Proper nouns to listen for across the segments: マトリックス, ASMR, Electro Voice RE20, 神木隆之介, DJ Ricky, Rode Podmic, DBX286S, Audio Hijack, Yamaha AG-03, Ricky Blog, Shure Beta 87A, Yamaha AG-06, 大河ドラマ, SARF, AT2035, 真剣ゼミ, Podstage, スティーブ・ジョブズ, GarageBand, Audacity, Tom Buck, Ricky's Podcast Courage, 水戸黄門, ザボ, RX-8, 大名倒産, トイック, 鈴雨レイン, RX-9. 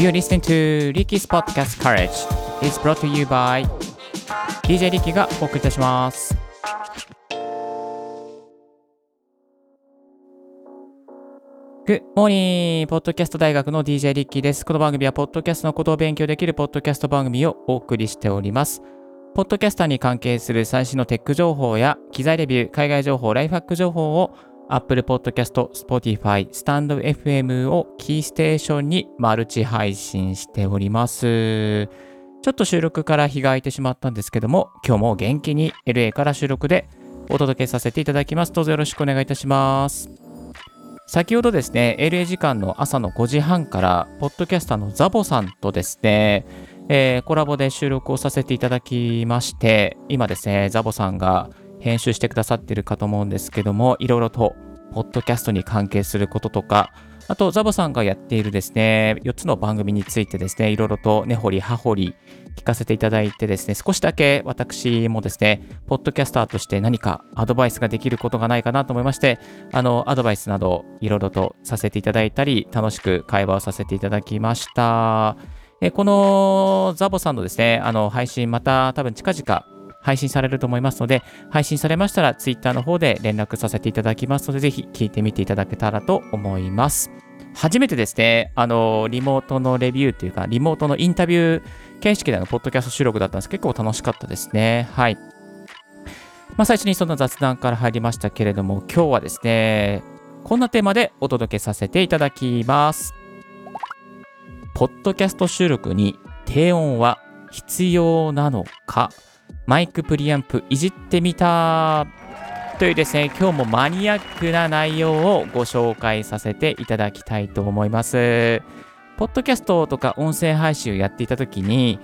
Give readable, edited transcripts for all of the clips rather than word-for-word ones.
You listen to Ricky's Podcast Courage is brought to you by DJ Ricky がお送りいたします。Good morning! ポッドキャスト大学の DJ リッキーです。この番組はポッドキャストのことを勉強できるポッドキャスト番組をお送りしております。ポッドキャスターに関係する最新のテック情報や機材レビュー、海外情報、ライフハック情報を Apple Podcast、Spotify、Stand FM をキーステーションにマルチ配信しております。ちょっと収録から日が空いてしまったんですけども、今日も元気に LA から収録でお届けさせていただきます。どうぞよろしくお願いいたします。先ほどですね、LA 時間の朝の5時半から、ポッドキャスターのザボさんとですね、コラボで収録をさせていただきまして、今ですね、ザボさんが編集してくださっているかと思うんですけども、いろいろとポッドキャストに関係することとか、あとザボさんがやっているですね、4つの番組についてですね、いろいろと根掘り葉掘り聞かせていただいてですね、少しだけ私もですね、ポッドキャスターとして何かアドバイスができることがないかなと思いまして、アドバイスなどいろいろとさせていただいたり、楽しく会話をさせていただきました。このザボさんのですね、配信また多分近々配信されると思いますので、配信されましたら Twitter の方で連絡させていただきますので、ぜひ聞いてみていただけたらと思います。初めてですね、リモートのレビューというか、リモートのインタビュー形式でのポッドキャスト収録だったんです。結構楽しかったですね。はい。まあ、最初にその雑談から入りましたけれども、今日はですね、こんなテーマでお届けさせていただきます。ポッドキャスト収録に低音は必要なのか？マイクプリアンプいじってみたというですね、今日もマニアックな内容をご紹介させていただきたいと思います。ポッドキャストとか音声配信をやっていたときに、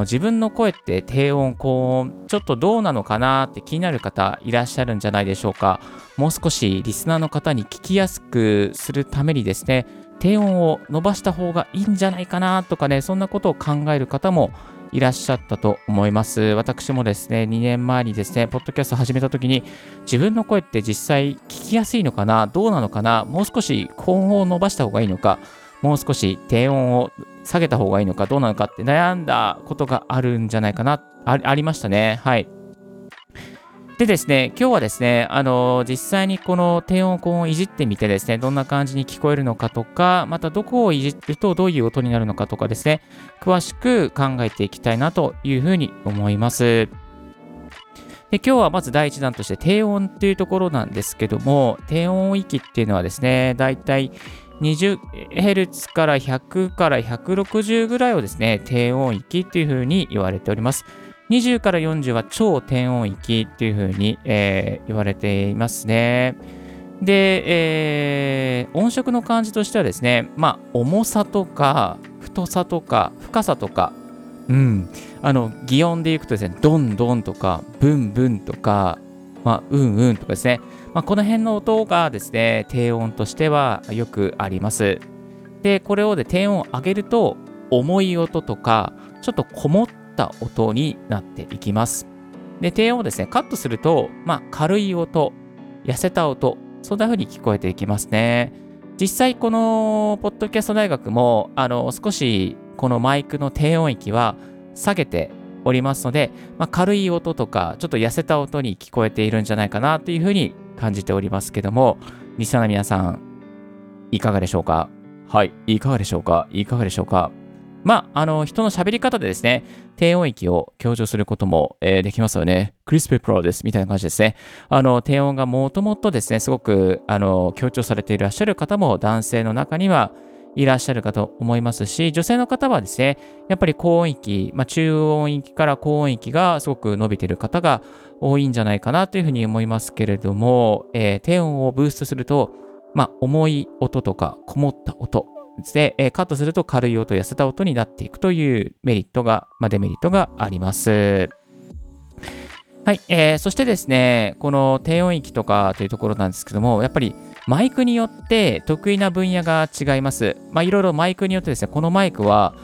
自分の声って低音、高音、ちょっとどうなのかなって気になる方いらっしゃるんじゃないでしょうか。もう少しリスナーの方に聞きやすくするためにですね、低音を伸ばした方がいいんじゃないかなとかね、そんなことを考える方もいらっしゃったと思います。私もですね、2年前にですね、ポッドキャスト始めた時に、自分の声って実際聞きやすいのかな、どうなのかな、もう少し高音を伸ばした方がいいのか、もう少し低音を下げた方がいいのか、どうなのかって悩んだことがあるんじゃないかな、ありましたね。はい。でですね、今日はですね、実際にこの低音高音をいじってみてですね、どんな感じに聞こえるのかとか、またどこをいじるとどういう音になるのかとかですね、詳しく考えていきたいなというふうに思います。で、今日はまず第一弾として低音っていうところなんですけども、低音域っていうのはですね、だいたい 20Hz から100から160ぐらいをですね、低音域っていうふうに言われております。20から40は超低音域っていう風に、言われていますね。で、音色の感じとしてはですね、まあ重さとか太さとか深さとか、うん、擬音でいくとですね、ドンドンとかブンブンとか、まあうんうんとかですね、まあこの辺の音がですね、低音としてはよくあります。で、これをで低音を上げると重い音とかちょっとこもって音になっていきます。で、低音をですねカットすると、まあ、軽い音、痩せた音、そんな風に聞こえていきますね。実際このポッドキャスト大学も少しこのマイクの低音域は下げておりますので、まあ、軽い音とかちょっと痩せた音に聞こえているんじゃないかなという風に感じておりますけども、リスナーの皆さんいかがでしょうか？はい、いかがでしょうか？いかがでしょうか？まあ、人の喋り方でですね、低音域を強調することも、できますよね。クリスペプロですみたいな感じですね。低音がもともとですね、すごく、強調されていらっしゃる方も男性の中にはいらっしゃるかと思いますし、女性の方はですね、やっぱり高音域、まあ、中音域から高音域がすごく伸びている方が多いんじゃないかなというふうに思いますけれども、低音をブーストすると、まあ、重い音とかこもった音、でカットすると軽い音、痩せた音になっていくというメリットが、まあ、デメリットがあります。はい、そしてですね、この低音域とかというところなんですけども、やっぱりマイクによって得意な分野が違います。まあ、いろいろマイクによってですね、このマイクは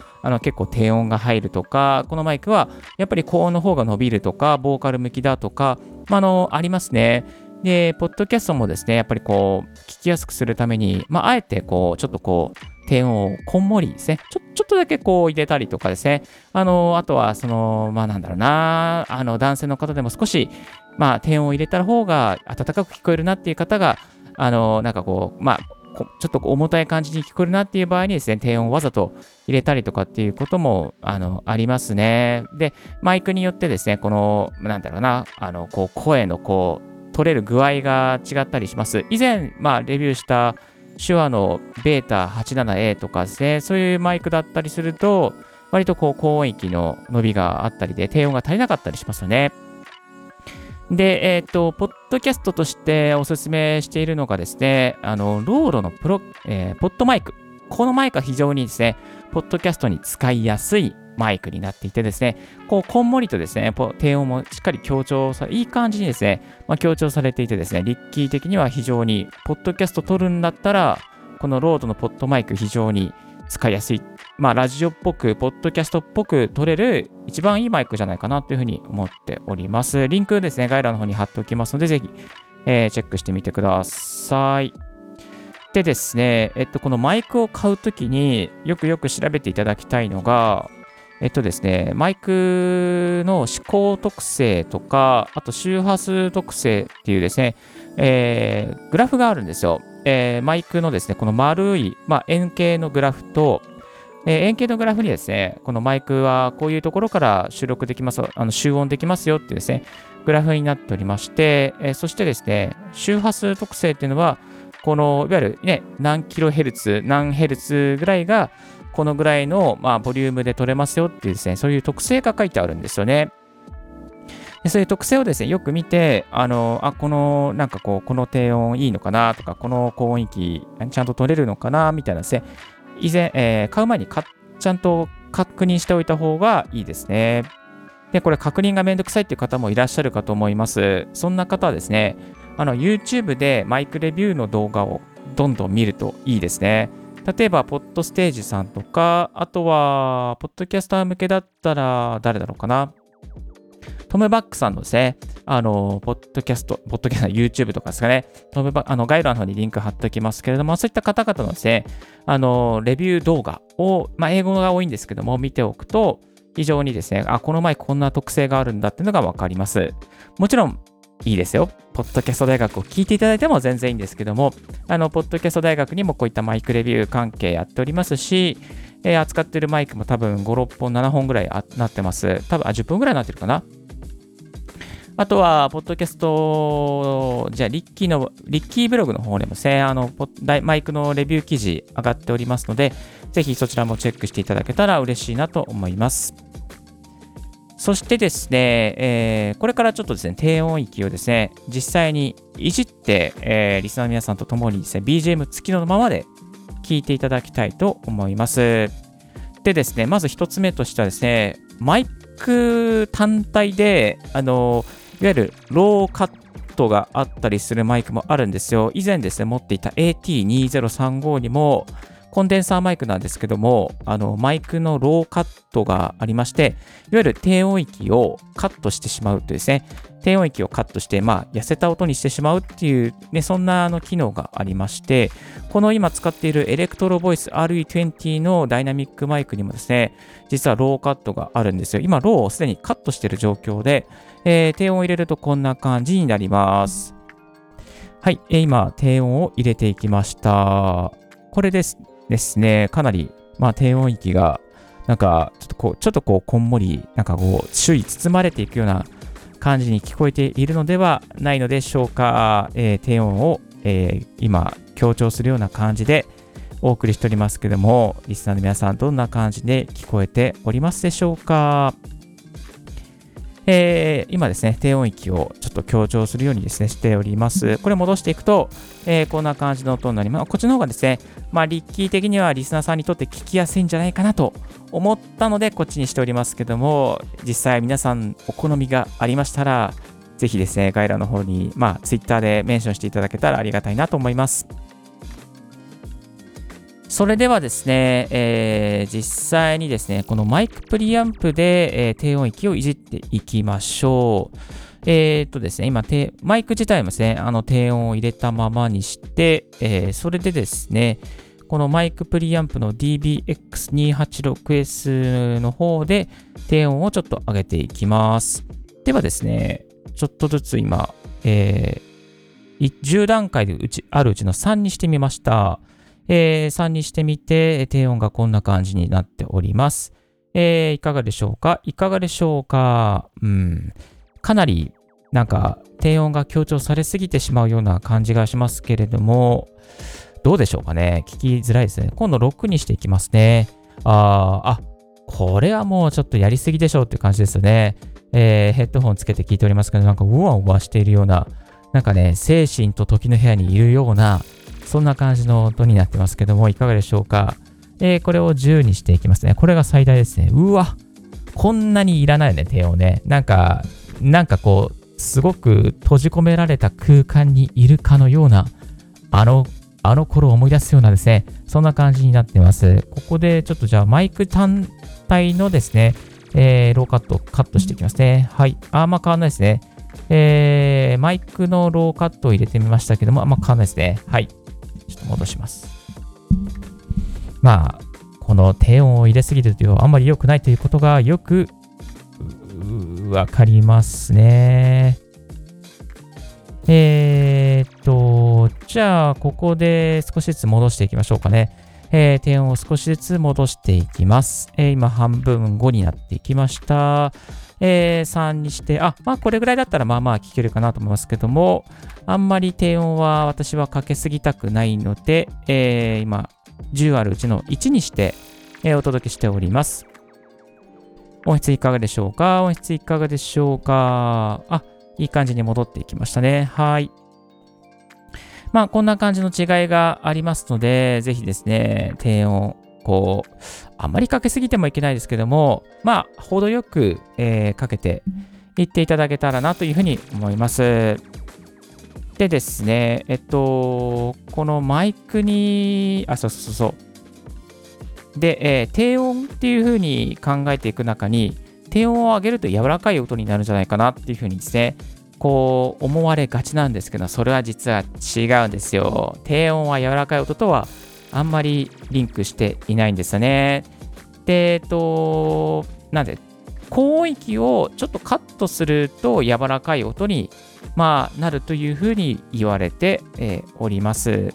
結構低音が入るとか、このマイクはやっぱり高音の方が伸びるとか、ボーカル向きだとか、まあ、ありますね。で、ポッドキャストもですね、やっぱりこう聞きやすくするために、まあ、あえてこうちょっとこう低音をこんもりですね、ちょっとだけこう入れたりとかですね、あとはその、まあなんだろうな、男性の方でも少し、まあ低音を入れた方が温かく聞こえるなっていう方が、なんかこう、まあ、ちょっと重たい感じに聞こえるなっていう場合にですね、低音をわざと入れたりとかっていうことも、ありますね。で、マイクによってですね、この、なんだろうな、こう、声のこう、取れる具合が違ったりします。以前、まあ、レビューした手話のベータ 87A とかですね、そういうマイクだったりすると、割とこう、高音域の伸びがあったりで、低音が足りなかったりしますよね。で、ポッドキャストとしておすすめしているのがですね、ローロのポッドマイク。このマイクは非常にですね、ポッドキャストに使いやすいマイクになっていてですね、こう、こんもりとですね、低音もしっかり強調され、いい感じにですね、まあ、強調されていてですね、リッキー的には非常に、ポッドキャスト撮るんだったら、このローロのポッドマイク非常に使いやすい。まあ、ラジオっぽく、ポッドキャストっぽく撮れる一番いいマイクじゃないかなというふうに思っております。リンクですね、概要欄の方に貼っておきますので、ぜひ、チェックしてみてください。でですね、このマイクを買うときによく調べていただきたいのが、ですね、マイクの指向特性とか、あと周波数特性っていうですね、グラフがあるんですよ。マイクのですね、この丸い、まあ、円形のグラフと、円形のグラフにですね、このマイクはこういうところから収録できます、集音できますよっていうですね、グラフになっておりまして、そしてですね、周波数特性っていうのは、このいわゆるね、何キロヘルツ、何ヘルツぐらいが、このぐらいの、まあ、ボリュームで取れますよっていうですね、そういう特性が書いてあるんですよね。でそういう特性をですね、よく見て、この、なんかこう、この低音いいのかなとか、この高音域ちゃんと取れるのかなみたいなですね、以前、買う前にちゃんと確認しておいた方がいいですね。で、これ確認がめんどくさいっていう方もいらっしゃるかと思います。そんな方はですね、YouTube でマイクレビューの動画をどんどん見るといいですね。例えば、ポッドステージさんとか、あとは、ポッドキャスター向けだったら、誰だろうかな。トム・バックさんのですね、YouTube とかですかね、概要欄の方にリンク貼っておきますけれども、そういった方々のですね、レビュー動画を、まあ、英語が多いんですけども、見ておくと、非常にですね、あ、このマイクこんな特性があるんだっていうのがわかります。もちろん、いいですよ。ポッドキャスト大学を聞いていただいても全然いいんですけども、ポッドキャスト大学にもこういったマイクレビュー関係やっておりますし、扱っているマイクも多分5、6本、7本ぐらいなってます。多分、10本ぐらいなってるかな。あとは、ポッドキャスト、じゃあ、リッキーブログの方でもですね、マイクのレビュー記事上がっておりますので、ぜひそちらもチェックしていただけたら嬉しいなと思います。そしてですね、これからちょっとですね、低音域をですね、実際にいじって、リスナーの皆さんと共にですね、BGM 付きのままで聞いていただきたいと思います。でですね、まず一つ目としてはですね、マイク単体で、いわゆるローカットがあったりするマイクもあるんですよ。以前ですね、持っていた AT2035 にもコンデンサーマイクなんですけども、マイクのローカットがありまして、いわゆる低音域をカットしてしまうとですね、低音域をカットして、まあ、痩せた音にしてしまうっていう、ね、そんな機能がありまして、この今使っているElectro Voice RE20 のダイナミックマイクにもですね、実はローカットがあるんですよ。今、ローをすでにカットしている状況で、低音を入れるとこんな感じになります。はい、今、低音を入れていきました。これですね、かなり、まあ、低音域が、なんか、ちょっとこう、こんもり、なんかこう、周囲包まれていくような感じに聞こえているのではないのでしょうか。低音を、今、強調するような感じでお送りしておりますけども、リスナーの皆さん、どんな感じで聞こえておりますでしょうか。今ですね、低音域をちょっと強調するようにですね、しております。これ戻していくと、こんな感じの音になります。こっちの方がですね、まあ、リッキー的にはリスナーさんにとって聞きやすいんじゃないかなと思ったので、こっちにしておりますけども、実際皆さんお好みがありましたら、ぜひですね、概要欄の方に、まあ、Twitter でメンションしていただけたらありがたいなと思います。それではですね、実際にですね、このマイクプリアンプで、低音域をいじっていきましょう。ですね、今、マイク自体もですね、低音を入れたままにして、それでですね、このマイクプリアンプの DBX286S の方で低音をちょっと上げていきます。ではですね、ちょっとずつ今、10段階でうちの3にしてみました。3にしてみて、低音がこんな感じになっております。いかがでしょうか？かなりなんか低音が強調されすぎてしまうような感じがしますけれども、どうでしょうかね。聞きづらいですね。今度6にしていきますね。これはもうちょっとやりすぎでしょうっていう感じですよね。ヘッドホンつけて聞いておりますけど、なんかうわうわしているような、なんかね、精神と時の部屋にいるような、そんな感じの音になってますけども、いかがでしょうか。これを10にしていきますね。これが最大ですね。うわ、こんなにいらないね、低音ね。なんかこう、すごく閉じ込められた空間にいるかのような、あの頃を思い出すようなですね、そんな感じになってます。ここでちょっとじゃあマイク単体のですね、ローカットをカットしていきますね。はい。まあ変わらないですね。マイクのローカットを入れてみましたけども、変わらないですね。はい。ちょっと戻します。まあ、この低音を入れすぎるというのはあんまり良くないということがよくわかりますね。じゃあ、ここで少しずつ戻していきましょうかね。低音を少しずつ戻していきます。今、半分5になっていきました。3にして、これぐらいだったらまあまあ聞けるかなと思いますけども、あんまり低音は私はかけすぎたくないので、今、10あるうちの1にして、お届けしております。音質いかがでしょうか。いい感じに戻っていきましたね。はい。こんな感じの違いがありますので、ぜひですね、低音、あんまりかけすぎてもいけないですけども、程よく、かけていっていただけたらなというふうに思います。でですね、このマイクに、で、低音っていうふうに考えていく中に、低音を上げると柔らかい音になるんじゃないかなっていうふうにですね、こう思われがちなんですけど、それは実は違うんですよ。低音は柔らかい音とはあんまりリンクしていないんですよね。で、なんで高音域をちょっとカットすると柔らかい音に、なるというふうに言われております。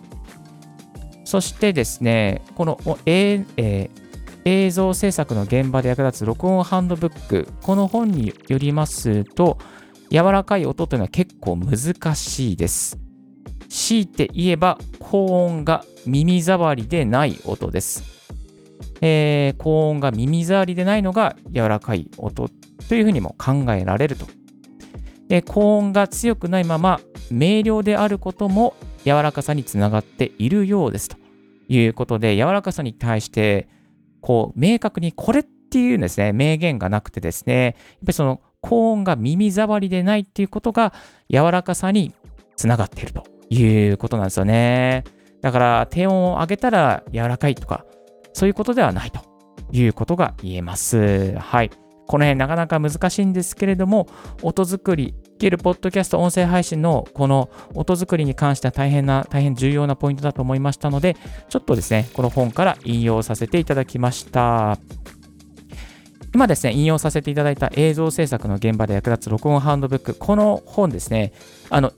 そしてですね、この映像制作の現場で役立つ録音ハンドブック、この本によりますと、柔らかい音というのは結構難しいです。強いて言えば高音が耳障りでない音です。高音が耳障りでないのが柔らかい音というふうにも考えられると。高音が強くないまま明瞭であることも柔らかさにつながっているようですということで、柔らかさに対して明確にこれっていうですね、明言がなくてですね、やっぱりその高音が耳障りでないっていうことが柔らかさにつながっているということなんですよね。だから低音を上げたら柔らかいとか、そういうことではないということが言えます。はい。この辺なかなか難しいんですけれども、音作り、聴けるポッドキャスト、音声配信のこの音作りに関しては大変重要なポイントだと思いましたので、ちょっとですね、この本から引用させていただきました。今ですね、引用させていただいた映像制作の現場で役立つ録音ハンドブック、この本ですね、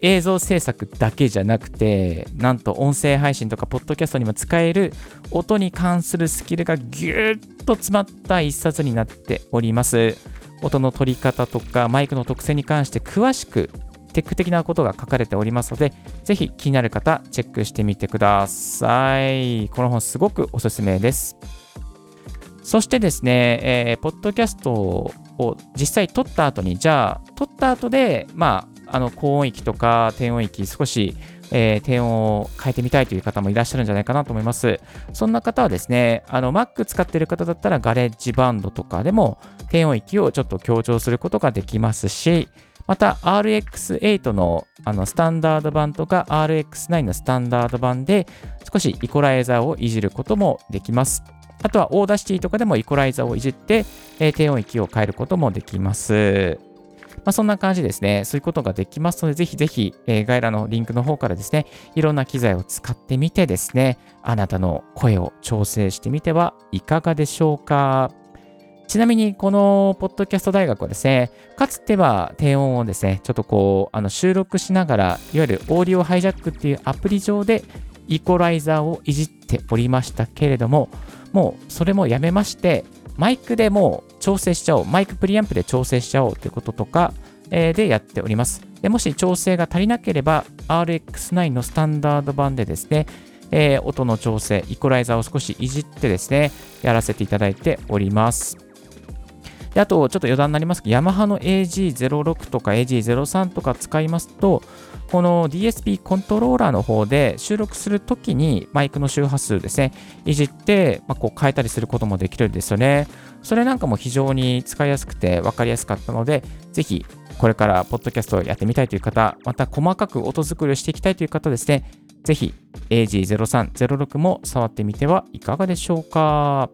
映像制作だけじゃなくて、なんと音声配信とかポッドキャストにも使える音に関するスキルがぎゅっと詰まった一冊になっております。音の取り方とかマイクの特性に関して詳しくテック的なことが書かれておりますので、ぜひ気になる方チェックしてみてください。この本すごくおすすめです。そしてですね、ポッドキャストを実際撮った後に、高音域とか低音域、少し、低音を変えてみたいという方もいらっしゃるんじゃないかなと思います。そんな方はですね、Mac 使っている方だったら、GarageBand とかでも低音域をちょっと強調することができますし、また RX-8 の、スタンダード版とか RX-9 のスタンダード版で少しイコライザーをいじることもできます。あとはオーダーシティとかでもイコライザーをいじって、低音域を変えることもできます。そんな感じですね。そういうことができますので、ぜひぜひ、概要欄のリンクの方からですね、いろんな機材を使ってみてですね、あなたの声を調整してみてはいかがでしょうか。ちなみに、このポッドキャスト大学はですね、かつては低音をですね、ちょっとこう、収録しながら、いわゆるオーディオハイジャックっていうアプリ上で、イコライザーをいじっておりましたけれども、もうそれもやめまして、マイクでもう調整しちゃおう、マイクプリアンプで調整しちゃおうということとかでやっております。で、もし調整が足りなければ、RX-9 のスタンダード版でですね、音の調整、イコライザーを少しいじってですね、やらせていただいております。で、あとちょっと余談になりますけど、ヤマハの AG-06 とか AG-03 とか使いますと、この DSP コントローラーの方で収録するときにマイクの周波数ですね、いじって、こう変えたりすることもできるんですよね。それなんかも非常に使いやすくて分かりやすかったので、ぜひこれからポッドキャストをやってみたいという方、また細かく音作りをしていきたいという方ですね、ぜひ AG-03、06も触ってみてはいかがでしょうか。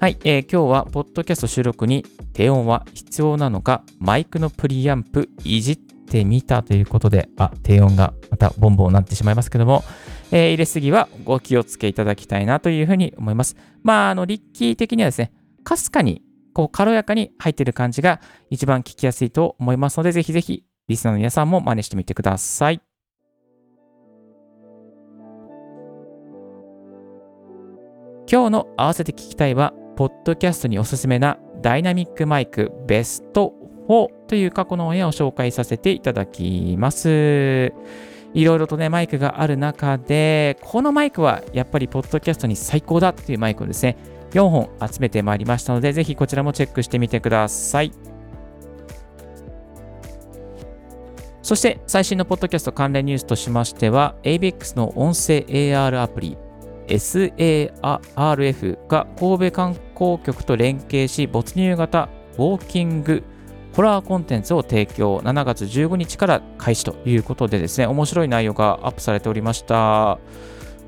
はい、今日はポッドキャスト収録に低音は必要なのか、マイクのプリアンプいじってみたということで、低音がまたボンボンなってしまいますけども、入れすぎはお気をつけいただきたいなというふうに思います。リッキー的にはですね、かすかにこう軽やかに入っている感じが一番聞きやすいと思いますので、ぜひぜひリスナーの皆さんも真似してみてください。今日の合わせて聞きたいは、ポッドキャストにおすすめなダイナミックマイクベスト4という過去のオンエアを紹介させていただきます。いろいろとね、マイクがある中で、このマイクはやっぱりポッドキャストに最高だというマイクをですね、4本集めてまいりましたので、ぜひこちらもチェックしてみてください。そして最新のポッドキャスト関連ニュースとしましては、ABX の音声 AR アプリSARF が神戸観光局と連携し、没入型ウォーキングホラーコンテンツを提供、7月15日から開始ということでですね、面白い内容がアップされておりました。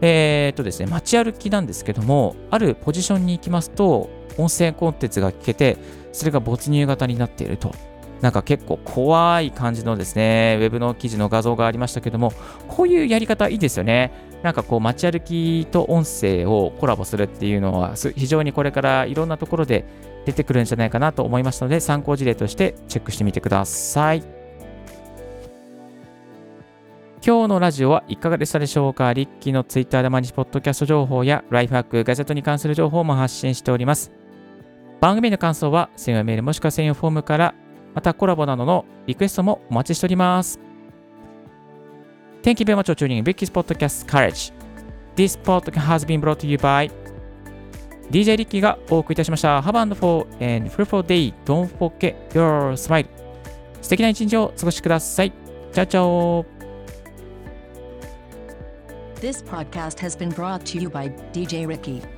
ですね、街歩きなんですけども、あるポジションに行きますと音声コンテンツが聞けて、それが没入型になっていると、なんか結構怖い感じのですね、ウェブの記事の画像がありましたけども、こういうやり方いいですよね。なんかこう街歩きと音声をコラボするっていうのは、非常にこれからいろんなところで出てくるんじゃないかなと思いましたので、参考事例としてチェックしてみてください。今日のラジオはいかがでしたでしょうか。リッキーのツイッターで毎日ポッドキャスト情報やライフハック、ガジェットに関する情報も発信しております。番組の感想は専用メールもしくは専用フォームから、またコラボなどのリクエストもお待ちしております。Thank you very much for tuning in Ricky's Podcast Courage. This podcast has been brought to you by DJ Ricky がお送りいたしました。Have a wonderful and fruitful day. Don't forget your smile. 素敵な一日を過ごしてください。チャオチャオ。This podcast has been brought to you by DJ Ricky.